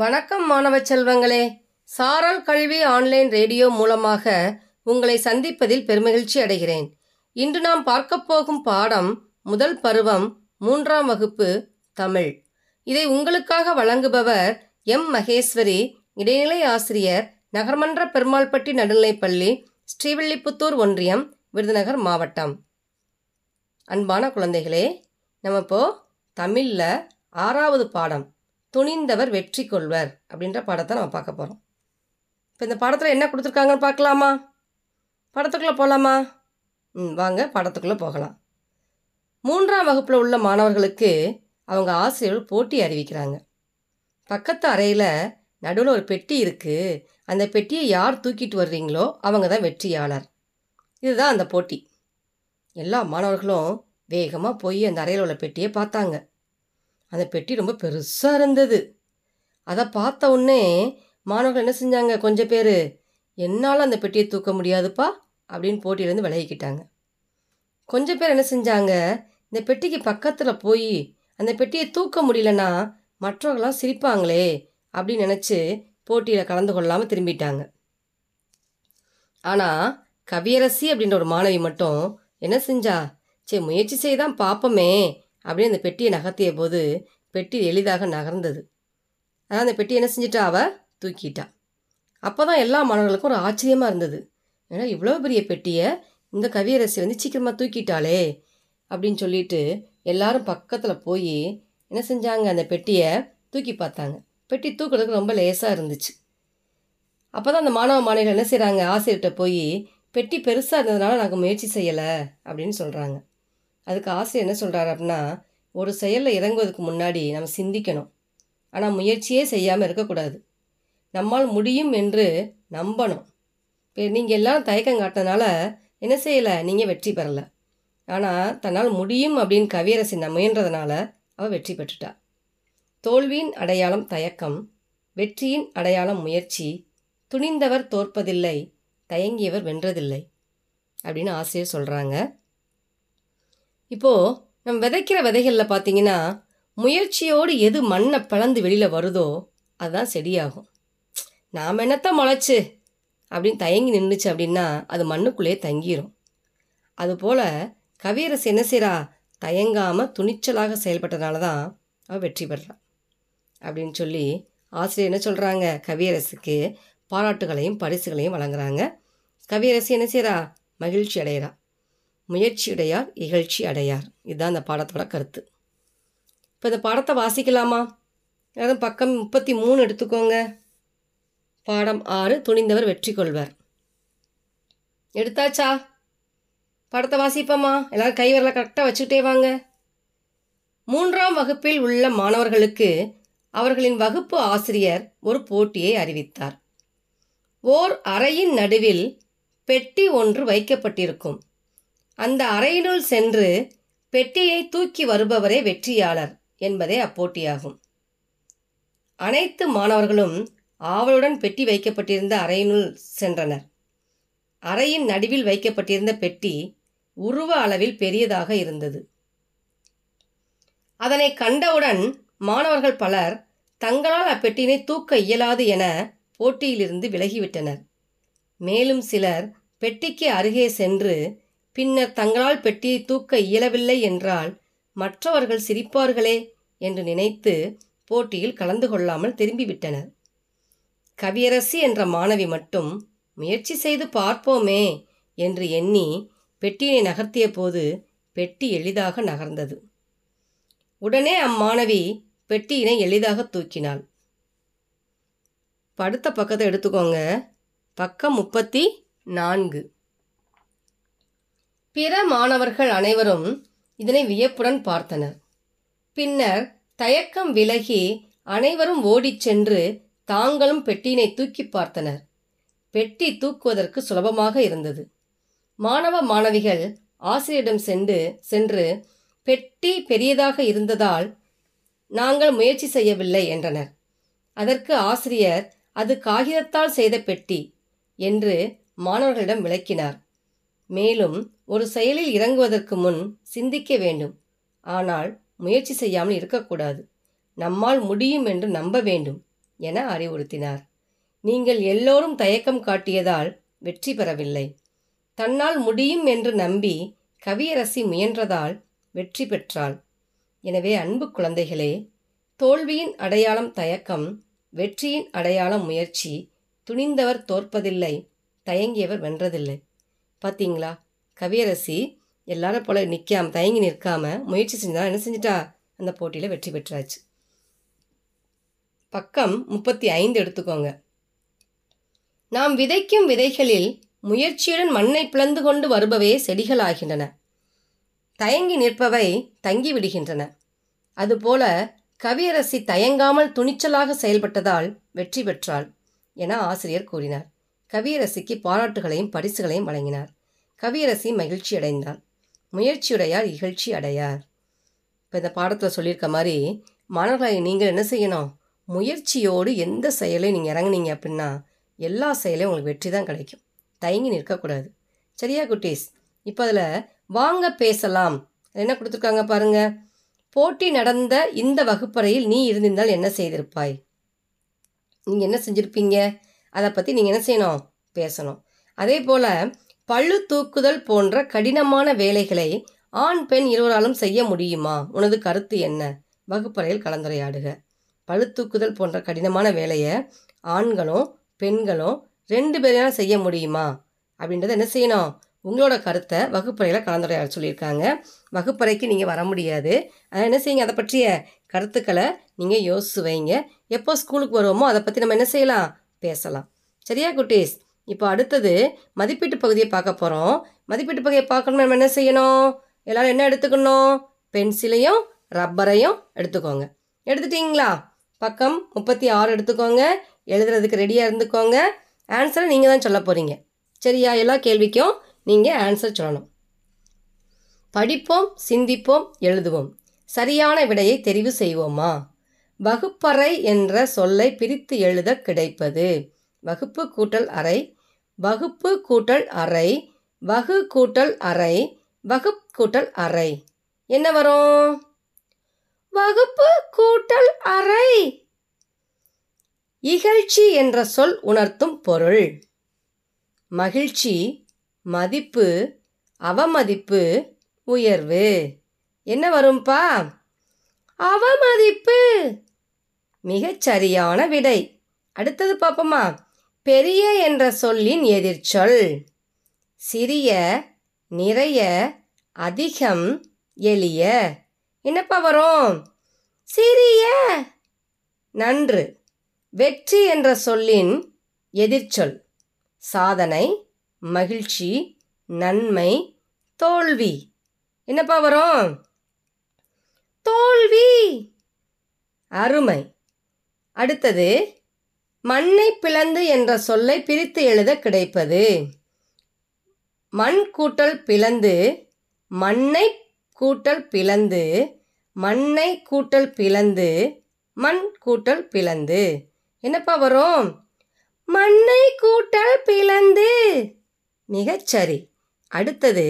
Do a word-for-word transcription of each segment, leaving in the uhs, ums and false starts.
வணக்கம் மாணவ செல்வங்களே, சாரல் கல்வி ஆன்லைன் ரேடியோ மூலமாக உங்களை சந்திப்பதில் பெருமகிழ்ச்சி அடைகிறேன். இன்று நாம் பார்க்க போகும் பாடம் முதல் பருவம் மூன்றாம் வகுப்பு தமிழ். இதை உங்களுக்காக வழங்குபவர் எம் மகேஸ்வரி, இடைநிலை ஆசிரியர், நகர்மன்ற பெருமாள்பட்டி நடுநிலைப்பள்ளி, ஸ்ரீவில்லிபுத்தூர் ஒன்றியம், விருதுநகர் மாவட்டம். அன்பான குழந்தைகளே, நம்ம இப்போ தமிழில் ஆறாவது பாடம் துணிந்தவர் வெற்றி கொள்வர் அப்படின்ற பாடத்தை நம்ம பார்க்க போகிறோம். இப்போ இந்த பாடத்தில் என்ன கொடுத்துருக்காங்கன்னு பார்க்கலாமா? படத்துக்குள்ளே போகலாமா? ம் வாங்க, படத்துக்குள்ளே போகலாம். மூன்றாம் வகுப்பில் உள்ள மாணவர்களுக்கு அவங்க ஆசிரியர்கள் போட்டி அறிவிக்கிறாங்க. பக்கத்து அறையில் நடுவில் ஒரு பெட்டி இருக்குது. அந்த பெட்டியை யார் தூக்கிட்டு வர்றீங்களோ அவங்க தான் வெற்றியாளர். இதுதான் அந்த போட்டி. எல்லா மாணவர்களும் வேகமாக போய் அந்த அறையில் உள்ள பெட்டியை பார்த்தாங்க. அந்த பெட்டி ரொம்ப பெருசாக இருந்தது. அதை பார்த்த உடனே மாணவர்கள் என்ன செஞ்சாங்க, கொஞ்சம் பேர் என்னால் அந்த பெட்டியை தூக்க முடியாதுப்பா அப்படின்னு போட்டியிலேருந்து விலகிக்கிட்டாங்க. கொஞ்சம் பேர் என்ன செஞ்சாங்க, இந்த பெட்டிக்கு பக்கத்தில் போய் அந்த பெட்டியை தூக்க முடியலன்னா மற்றவர்களாம் சிரிப்பாங்களே அப்படின்னு நினச்சி போட்டியில் கலந்து கொள்ளாமல் திரும்பிட்டாங்க. ஆனால் கவியரசி அப்படின்ற ஒரு மாணவி மட்டும் என்ன செஞ்சா, சரி முயற்சி செய்தான் பார்ப்போமே அப்படியே அந்த பெட்டியை நகர்த்திய போது பெட்டி எளிதாக நகர்ந்தது. அதான் அந்த பெட்டி என்ன செஞ்சிட்டா, அவள் தூக்கிட்டா. அப்போ தான் எல்லா மாணவர்களுக்கும் ஒரு ஆச்சரியமாக இருந்தது. ஏன்னா இவ்வளோ பெரிய பெட்டியை இந்த கவியரசி வந்து சீக்கிரமாக தூக்கிட்டாளே அப்படின்னு சொல்லிட்டு எல்லாரும் பக்கத்தில் போய் என்ன செஞ்சாங்க, அந்த பெட்டியை தூக்கி பார்த்தாங்க. பெட்டி தூக்கிறதுக்கு ரொம்ப லேசாக இருந்துச்சு. அப்போ தான் அந்த மாணவ மாணவிகள் என்ன செய்கிறாங்க, ஆசிரியர்கிட்ட போய் பெட்டி பெருசாக இருந்ததுனால நாங்கள் முயற்சி செய்யலை அப்படின்னு சொல்கிறாங்க. அதுக்கு ஆசிரியர் என்ன சொல்கிறாரு அப்படின்னா, ஒரு செயலில் இறங்குவதற்கு முன்னாடி நம்ம சிந்திக்கணும், ஆனால் முயற்சியே செய்யாமல் இருக்கக்கூடாது. நம்மால் முடியும் என்று நம்பணும். இப்போ நீங்கள் எல்லாம் தயக்கம் காட்டினால என்ன செய்யலை, நீங்கள் வெற்றி பெறலை. ஆனால் தன்னால் முடியும் அப்படின்னு கவியரசி முயன்றதுனால அவள் வெற்றி பெற்றுட்டா. தோல்வியின் அடையாளம் தயக்கம், வெற்றியின் அடையாளம் முயற்சி. துணிந்தவர் தோற்பதில்லை, தயங்கியவர் வென்றதில்லை அப்படின்னு ஆசிரியர் சொல்கிறாங்க. இப்போது நம்ம விதைக்கிற விதைகளில் பார்த்திங்கன்னா, முயற்சியோடு எது மண்ணை பிளந்து வெளியில் வருதோ அதுதான் செடியாகும். நாம் என்னத்தை முளைச்சி அப்படின்னு தயங்கி நின்றுச்சு அப்படின்னா அது மண்ணுக்குள்ளேயே தங்கிடும். அதுபோல் கவியரசு என்ன செய்கிறா, தயங்காமல் துணிச்சலாக செயல்பட்டதுனால தான் அவள் வெற்றி பெறா அப்படின்னு சொல்லி ஆசிரியர் என்ன சொல்கிறாங்க, கவியரசுக்கு பாராட்டுகளையும் பரிசுகளையும் வழங்குறாங்க. கவியரசு என்ன செய்கிறா, மகிழ்ச்சி அடைகிறா. முயற்சியுடையார் இகழ்ச்சி அடையார், இதுதான் அந்த பாடத்தோட கருத்து. இப்போ இந்த பாடத்தை வாசிக்கலாமா? யாரும் பக்கம் முப்பத்தி மூணு எடுத்துக்கோங்க. பாடம் ஆறு, துணிந்தவர் வெற்றி கொள்வர். எடுத்தாச்சா? பாடத்தை வாசிப்போமா? எல்லோரும் கை விரலை கரெக்டாக வச்சுக்கிட்டே வாங்க. மூன்றாம் வகுப்பில் உள்ள மாணவர்களுக்கு அவர்களின் வகுப்பு ஆசிரியர் ஒரு போட்டியை அறிவித்தார். ஓர் அறையின் நடுவில் பெட்டி ஒன்று வைக்கப்பட்டிருக்கும். அந்த அறையினுள் சென்று பெட்டியை தூக்கி வருபவரே வெற்றியாளர் என்பதே அப்போட்டியாகும். அனைத்து மாணவர்களும் ஆவலுடன் பெட்டி வைக்கப்பட்டிருந்த அறையினுள் சென்றனர். அறையின் நடுவில் வைக்கப்பட்டிருந்த பெட்டி உருவ அளவில் பெரியதாக இருந்தது. அதனை கண்டவுடன் மாணவர்கள் பலர் தங்களால் அப்பெட்டியினை தூக்க இயலாது என போட்டியிலிருந்து விலகிவிட்டனர். மேலும் சிலர் பெட்டிக்கு அருகே சென்று பின்னர் தங்களால் பெட்டியை தூக்க இயலவில்லை என்றால் மற்றவர்கள் சிரிப்பார்களே என்று நினைத்து போட்டியில் கலந்து கொள்ளாமல் திரும்பிவிட்டனர். கவியரசி என்ற மாணவி மட்டும் முயற்சி செய்து பார்ப்போமே என்று எண்ணி பெட்டியை நகர்த்திய போது பெட்டி எளிதாக நகர்ந்தது. உடனே அம்மாணவி பெட்டியினை எளிதாக தூக்கினாள். அடுத்த பக்கத்தை எடுத்துக்கோங்க, பக்கம் முப்பத்தி நான்கு. பிற மாணவர்கள் அனைவரும் இதனை வியப்புடன் பார்த்தனர். பின்னர் தயக்கம் விலகி அனைவரும் ஓடிச் சென்று தாங்களும் பெட்டியினை தூக்கி பார்த்தனர். பெட்டி தூக்குவதற்கு சுலபமாக இருந்தது. மாணவ மாணவிகள் ஆசிரியரிடம் சென்று சென்று பெட்டி பெரியதாக இருந்ததால் நாங்கள் முயற்சி செய்யவில்லை என்றனர். அதற்கு ஆசிரியர் அது காகிதத்தால் செய்த பெட்டி என்று மாணவர்களிடம் விளக்கினார். மேலும் ஒரு செயலில் இறங்குவதற்கு முன் சிந்திக்க வேண்டும், ஆனால் முயற்சி செய்யாமல் இருக்கக்கூடாது. நம்மால் முடியும் என்று நம்ப வேண்டும், என அறிவுறுத்தினார். நீங்கள் எல்லோரும் தயக்கம் காட்டியதால் வெற்றி பெறவில்லை. தன்னால் முடியும் என்று நம்பி கவியரசி முயன்றதால் வெற்றி பெற்றாள். எனவே அன்பு குழந்தைகளே, தோல்வியின் அடையாளம் தயக்கம், வெற்றியின் அடையாளம் முயற்சி. துணிந்தவர் தோற்பதில்லை, தயங்கியவர் வென்றதில்லை. பார்த்தீங்களா, கவியரசி எல்லாரும் போல நிற்காம தயங்கி நிற்காம முயற்சி செஞ்சால் என்ன செஞ்சிட்டா, அந்த போட்டியில் வெற்றி பெற்றாச்சு. பக்கம் முப்பத்தி ஐந்து எடுத்துக்கோங்க. நாம் விதைக்கும் விதைகளில் முயற்சியுடன் மண்ணை பிளந்து கொண்டு வருபவே செடிகளாகின்றன, தயங்கி நிற்பவை தங்கிவிடுகின்றன. அதுபோல கவியரசி தயங்காமல் துணிச்சலாக செயல்பட்டதால் வெற்றி பெற்றாள் என ஆசிரியர் கூறினார். கவியரசிக்கு பாராட்டுகளையும் பரிசுகளையும் வழங்கினார். கவியரசி மகிழ்ச்சி அடைந்தாள். முயற்சியுடையார் இகழ்ச்சி அடையார். இப்போ இந்த பாடத்தில் சொல்லியிருக்க மாதிரி மாணவர்களை நீங்கள் என்ன செய்யணும், முயற்சியோடு எந்த செயலையும் நீங்கள் இறங்குனீங்க அப்படின்னா எல்லா செயலையும் உங்களுக்கு வெற்றி தான் கிடைக்கும். தயங்கி நிற்கக்கூடாது. சரியா குட்டீஸ்? இப்போ அதில் வாங்க பேசலாம் என்ன கொடுத்துருக்காங்க பாருங்கள். போட்டி நடந்த இந்த வகுப்பறையில் நீ இருந்திருந்தால் என்ன செய்திருப்பாய்? நீங்கள் என்ன செஞ்சுருப்பீங்க? அதை பற்றி நீங்கள் என்ன செய்யணும், பேசணும். அதே போல் பள்ளு தூக்குதல் போன்ற கடினமான வேலைகளை ஆண் பெண் இருவராலும் செய்ய முடியுமா? உனது கருத்து என்ன? வகுப்பறையில் கலந்துரையாடுக. பழு தூக்குதல் போன்ற கடினமான வேலையை ஆண்களும் பெண்களும் ரெண்டு பேரையும் செய்ய முடியுமா அப்படின்றத என்ன செய்யணும், உங்களோட கருத்தை வகுப்பறையில் கலந்துரையாட சொல்லியிருக்காங்க. வகுப்பறைக்கு நீங்கள் வர முடியாது. ஆனால் என்ன செய்யுங்க, அதை பற்றிய கருத்துக்களை நீங்கள் யோசிச்சு வைங்க. எப்போ ஸ்கூலுக்கு வருவோமோ அதை பற்றி நம்ம என்ன செய்யலாம், பேசலாம். சரியா குட்டீஸ்? இப்போ அடுத்தது மதிப்பீட்டு பகுதியை பார்க்க போகிறோம். மதிப்பீட்டு பகுதியை பார்க்கணும்னா நம்ம என்ன செய்யணும், எல்லோரும் என்ன எடுத்துக்கணும், பென்சிலையும் ரப்பரையும் எடுத்துக்கோங்க. எடுத்துட்டிங்களா? பக்கம் முப்பத்தி ஆறு எடுத்துக்கோங்க. எழுதுறதுக்கு ரெடியாக இருந்துக்கோங்க. ஆன்சரை நீங்கள் தான் சொல்ல போகிறீங்க. சரியா? எல்லா கேள்விக்கும் நீங்கள் ஆன்சர் சொல்லணும். படிப்போம், சிந்திப்போம், எழுதுவோம். சரியான விடையை தெரிவு செய்வோமா? வகுப்பறை என்ற சொல்லை பிரித்து எழுத கிடைப்பது வகுப்பு கூட்டல் அறை, வகுப்பு கூட்டல் அறை, வகு கூட்டல் அறை, வகுப்பு கூட்டல் அறை. என்ன வரும்? வகுப்பு கூட்டல் அறை. இகழ்ச்சி என்ற சொல் உணர்த்தும் பொருள். மகிழ்ச்சி, மதிப்பு, அவமதிப்பு, உயர்வு. என்ன வரும்பா? அவமதிப்பு. மிகச்சரியான விடை. அடுத்தது பார்ப்போமா. பெரிய என்ற சொல்லின் எதிர்ச்சொல். சிறிய, நிறைய, அதிகம், எளிய. என்னப்பா வரும்? சிறிய. நன்று. வெற்றி என்ற சொல்லின் எதிர்ச்சொல். சாதனை, மகிழ்ச்சி, நன்மை, தோல்வி. என்னப்பா வரும்? தோல்வி. அருமை. அடுத்தது மண்ணை பிளந்து என்ற சொல்லை பிரித்து எழுத கிடைப்பது மண் கூட்டல் பிளந்து, மண்ணை கூட்டல் பிளந்து, மண்ணை கூட்டல் பிளந்து, மண் கூட்டல் பிளந்து. என்னப்பா வரும்? மண்ணை கூட்டல் பிளந்து. மிகச்சரி. அடுத்தது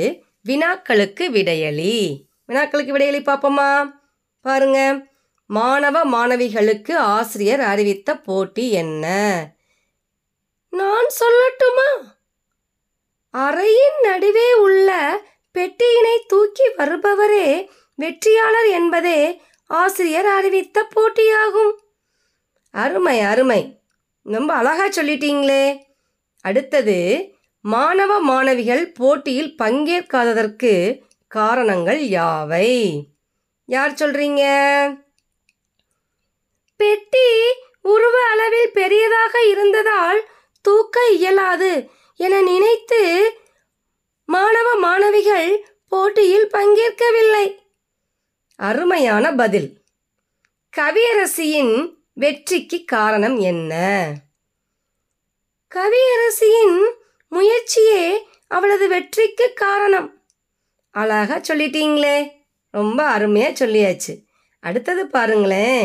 வினாக்களுக்கு விடையளி. வினாக்களுக்கு விடையளி பார்ப்போமா? பாருங்க, மாணவ மாணவிகளுக்கு ஆசிரியர் அறிவித்த போட்டி என்ன? நான் சொல்லட்டுமா? அறையின் நடுவே உள்ள பெட்டியினை தூக்கி வருபவரே வெற்றியாளர் என்பதே ஆசிரியர் அறிவித்த போட்டியாகும். அருமை அருமை, ரொம்ப அழகா சொல்லிட்டீங்களே. அடுத்தது மாணவ மாணவிகள் போட்டியில் பங்கேற்காததற்கு காரணங்கள் யாவை? யார் சொல்றீங்க? பெட்டி உருவ அளவில் பெரியதாக இருந்ததால் தூக்க இயலாது என நினைத்து மாணவ மாணவிகள் போட்டியில் பங்கேற்கவில்லை. அருமையான பதில். கவியரசியின் வெற்றிக்கு காரணம் என்ன? கவியரசியின் முயற்சியே அவளது வெற்றிக்கு காரணம். அழகா சொல்லிட்டீங்களே, ரொம்ப அருமையாக சொல்லியாச்சு. அடுத்தது பாருங்களேன்,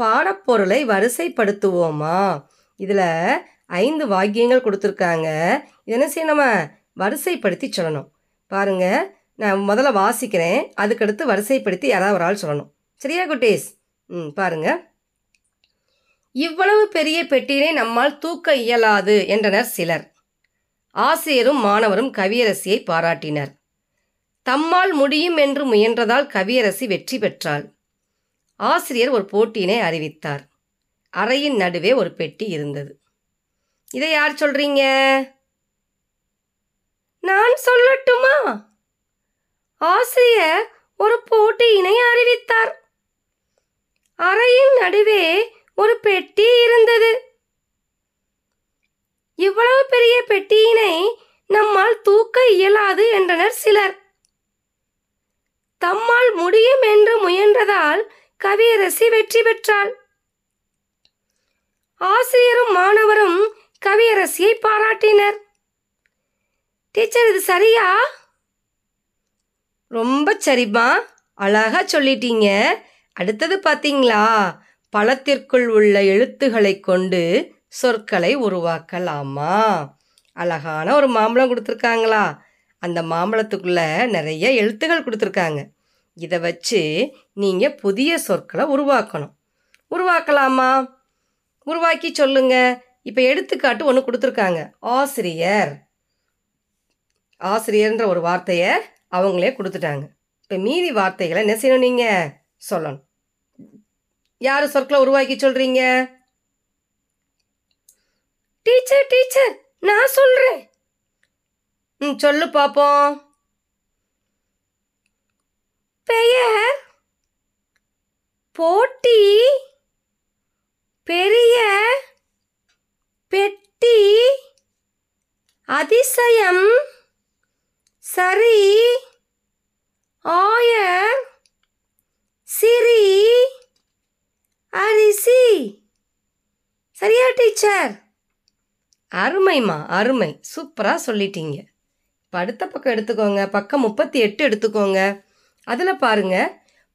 பாடப்பொருளை வரிசைப்படுத்துவோமா? இதில் ஐந்து வாக்கியங்கள் கொடுத்துருக்காங்க. இது என்ன செய்ய, நம்ம வரிசைப்படுத்தி சொல்லணும். பாருங்கள், நான் முதல்ல வாசிக்கிறேன், அதுக்கடுத்து வரிசைப்படுத்தி யாராவது ஒரு ஆள் சொல்லணும். சரியா குட்டீஸ்? ம் பாருங்கள். இவ்வளவு பெரிய பெட்டியினை நம்மால் தூக்க இயலாது என்றனர் சிலர். ஆசிரியரும் மாணவரும் கவியரசியை பாராட்டினர். தம்மால் முடியும் என்று முயன்றதால் கவியரசி வெற்றி பெற்றாள். ஆசிரியர் ஒரு போட்டியினை அறிவித்தார். அறையின் நடுவே ஒரு பெட்டி இருந்தது. இதை யார் சொல்றீங்க? நான் சொல்லட்டுமா? ஆசிரியர் ஒரு போட்டியினை அறிவித்தார். அறையின் நடுவே ஒரு பெட்டி இருந்தது. இவ்வளவு பெரிய பெட்டியினை நம்மால் தூக்க இயலாது என்றனர் சிலர். தம்மால் முடியும் என்று முயன்றதால் கவியரசி வெற்றி பெற்றாள். ஆசிரியரும் மாணவரும் கவியரசியை பாராட்டினர். டீச்சர், இது சரியா? ரொம்ப சரிமா, அழகா சொல்லிட்டீங்க. அடுத்தது பார்த்தீங்களா, பழத்திற்குள் உள்ள எழுத்துக்களை கொண்டு சொற்களை உருவாக்கலாமா. அழகான ஒரு மாம்பழம் கொடுத்துருக்காங்களா, அந்த மாம்பழத்துக்குள்ள நிறைய எழுத்துக்கள் கொடுத்துருக்காங்க. இதை வச்சு நீங்கள் புதிய சொற்களை உருவாக்கணும். உருவாக்கலாமா? உருவாக்கி சொல்லுங்க. இப்போ எடுத்துக்காட்டு ஒன்று கொடுத்துருக்காங்க. ஆசிரியர் ஆசிரியர்ன்ற ஒரு வார்த்தையை அவங்களே கொடுத்துட்டாங்க. இப்போ மீதி வார்த்தைகளை என்ன செய்யணும்? நீங்கள் சொல்லணும். யார் சொற்களை உருவாக்கி சொல்கிறீங்க? டீச்சர் டீச்சர் நான் சொல்கிறேன். ம், சொல்லு பார்ப்போம். பெயர், போட்டி, பெரிய பெட்டி, அதிசயம், சரி, ஆயர், சிறி, அரிசி. சரியா டீச்சர்? அருமைம்மா, அருமை, சூப்பராக சொல்லிட்டீங்க. இப்போ அடுத்த பக்கம் எடுத்துக்கோங்க. பக்கம் முப்பத்தி எட்டு எடுத்துக்கோங்க. அதில் பாருங்க,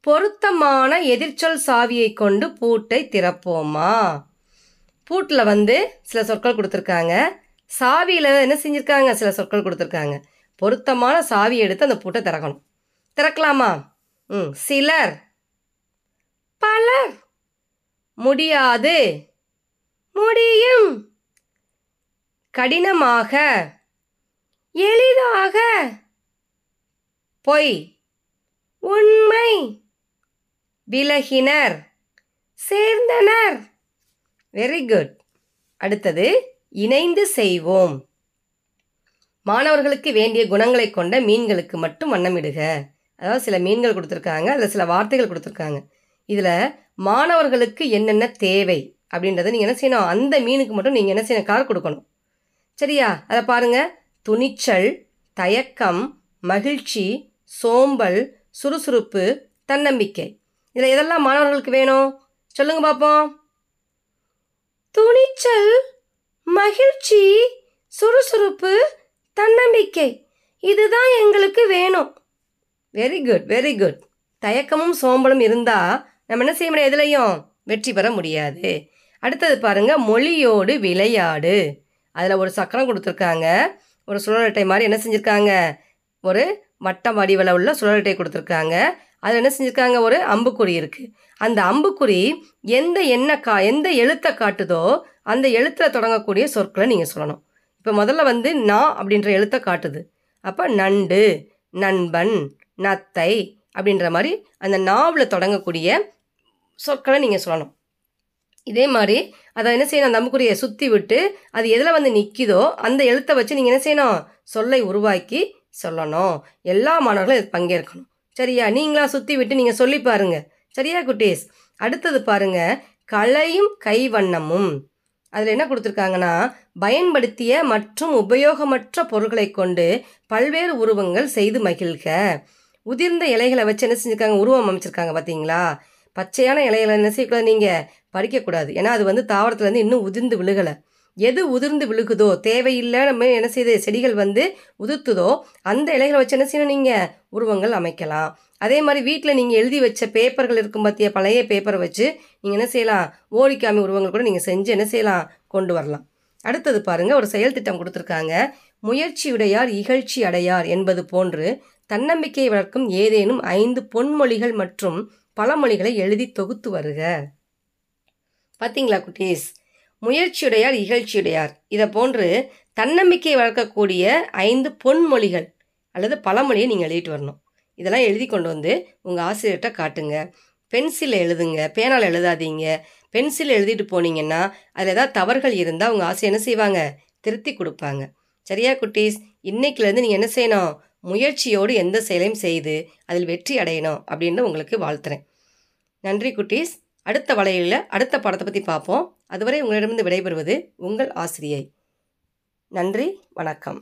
பொருத்தமான எதிர்ச்சொல் சாவியை கொண்டு பூட்டை திறப்போமா. பூட்டில் வந்து சில சொற்கள் கொடுத்துருக்காங்க. சாவியில் என்ன செஞ்சுருக்காங்க? சில சொற்கள் கொடுத்துருக்காங்க. பொருத்தமான சாவியை எடுத்து அந்த பூட்டை திறக்கணும். திறக்கலாமா? ம், சிலர், பலர், முடியாது, முடியும், கடினமாக, எளிதாக, பொய், உண்மை, விலகினர், சேர்ந்தனர். Very good. அடுத்தது இணைந்து செய்வோம். மாணவர்களுக்கு வேண்டிய குணங்களை கொண்ட மீன்களுக்கு மட்டும் வண்ணமிடுக. அதாவது சில மீன்கள் கொடுத்துருக்காங்க, அதில் சில வார்த்தைகள் கொடுத்துருக்காங்க. இதில் மாணவர்களுக்கு என்னென்ன தேவை அப்படின்றத நீங்கள் என்ன செய்யணும்? அந்த மீனுக்கு மட்டும் நீங்கள் என்ன செய்யணும்? கார் கொடுக்கணும். சரியா? அதை பாருங்கள். துணிச்சல், தயக்கம், மகிழ்ச்சி, சோம்பல், சுறுசுறுப்பு, தன்னம்பிக்கை. இதில் எதெல்லாம் மாணவர்களுக்கு வேணும் சொல்லுங்க பார்ப்போம். துணிச்சல், மகிழ்ச்சி, சுறுசுறுப்பு, தன்னம்பிக்கை, இதுதான் எங்களுக்கு வேணும். Very good, very good. தயக்கமும் சோம்பலும் இருந்தால் நம்ம என்ன செய்ய முடியாது? எதுலையும் வெற்றி பெற முடியாது. அடுத்தது பாருங்கள், மொழியோடு விளையாடு. அதில் ஒரு சக்கரம் கொடுத்துருக்காங்க. ஒரு சுழலட்டை மாதிரி என்ன செஞ்சுருக்காங்க? ஒரு வட்டம் வடிவில் உள்ள சுழலட்டை கொடுத்துருக்காங்க. அதில் என்ன செஞ்சுருக்காங்க? ஒரு அம்புக்குறி இருக்குது. அந்த அம்புக்குறி எந்த என்ன கா எந்த எழுத்தை காட்டுதோ அந்த எழுத்தில் தொடங்கக்கூடிய சொற்களை நீங்கள் சொல்லணும். இப்போ முதல்ல வந்து நா அப்படின்ற எழுத்தை காட்டுது. அப்போ நண்டு, நண்பன், நத்தை அப்படின்ற மாதிரி அந்த நாவில் தொடங்கக்கூடிய சொற்களை நீங்கள் சொல்லணும். இதே மாதிரி அதை என்ன செய்யணும்? அந்த அம்புக்குரிய சுற்றி விட்டு அது எதில் வந்து நிற்கிதோ அந்த எழுத்தை வச்சு நீங்கள் என்ன செய்யணும்? சொல்லை உருவாக்கி சொல்லணும். எல்லா மாணவர்களும் இது பங்கேற்கணும். சரியா? நீங்களா சுற்றி விட்டு நீங்கள் சொல்லி பாருங்கள். சரியா குட்டீஸ்? அடுத்தது பாருங்கள், கலையும் கைவண்ணமும். அதில் என்ன கொடுத்துருக்காங்கன்னா, பயன்படுத்திய மற்றும் உபயோகமற்ற பொருட்களை கொண்டு பல்வேறு உருவங்கள் செய்து மகிழ்க. உதிர்ந்த இலைகளை வச்சு என்ன செஞ்சுருக்காங்க? உருவம் அமைச்சிருக்காங்க. பார்த்தீங்களா? பச்சையான இலைகளை என்ன செய்யக்கூடாது? நீங்கள் பறிக்கக்கூடாது. ஏன்னா அது வந்து தாவரத்துலேருந்து இன்னும் உதிர்ந்து விழுகலை. எது உதிர்ந்து விழுகுதோ, தேவையில்லை நம்ம என்ன செய்யுது செடிகள் வந்து உதிர்த்துதோ அந்த இலைகளை வச்சு என்ன செய்யணும்? நீங்கள் உருவங்கள் அமைக்கலாம். அதே மாதிரி வீட்டில் நீங்கள் எழுதி வச்ச பேப்பர்கள் இருக்கும் பற்றிய பழைய பேப்பரை வச்சு நீங்கள் என்ன செய்யலாம்? ஓரிக்காமி உருவங்கள் கூட நீங்கள் செஞ்சு என்ன செய்யலாம்? கொண்டு வரலாம். அடுத்தது பாருங்கள், ஒரு செயல் திட்டம் கொடுத்துருக்காங்க. முயற்சியுடையார் இகழ்ச்சி அடையார் என்பது போன்று தன்னம்பிக்கையை வளர்க்கும் ஏதேனும் ஐந்து பொன்மொழிகள் மற்றும் பழமொழிகளை எழுதி தொகுத்து வருக. பார்த்தீங்களா குட்டீஸ்? முயற்சியுடையார் இகழ்ச்சியுடையார். இதை போன்று தன்னம்பிக்கை வளர்க்கக்கூடிய ஐந்து பொன்மொழிகள் அல்லது பழமொழியை நீங்கள் எழுதிட்டு வரணும். இதெல்லாம் எழுதி கொண்டு வந்து உங்கள் ஆசிரியர்கிட்ட காட்டுங்க. பென்சில் எழுதுங்க, பேனால் எழுதாதீங்க. பென்சில் எழுதிட்டு போனீங்கன்னா அதில் ஏதாவது தவறுகள் இருந்தால் உங்கள் ஆசிரியர் என்ன செய்வாங்க? திருத்தி கொடுப்பாங்க. சரியா குட்டீஸ்? இன்றைக்கிலேருந்து நீங்கள் என்ன செய்யணும்? முயற்சியோடு எந்த செயலையும் செய்து அதில் வெற்றி அடையணும் அப்படின்னு உங்களுக்கு வாழ்த்துறேன். நன்றி குட்டீஸ். அடுத்த வளையலில் அடுத்த பாடத்தை பற்றி பார்ப்போம். அதுவரை உங்களிடமிருந்து விடைபெறுவது உங்கள் ஆசிரியை. நன்றி, வணக்கம்.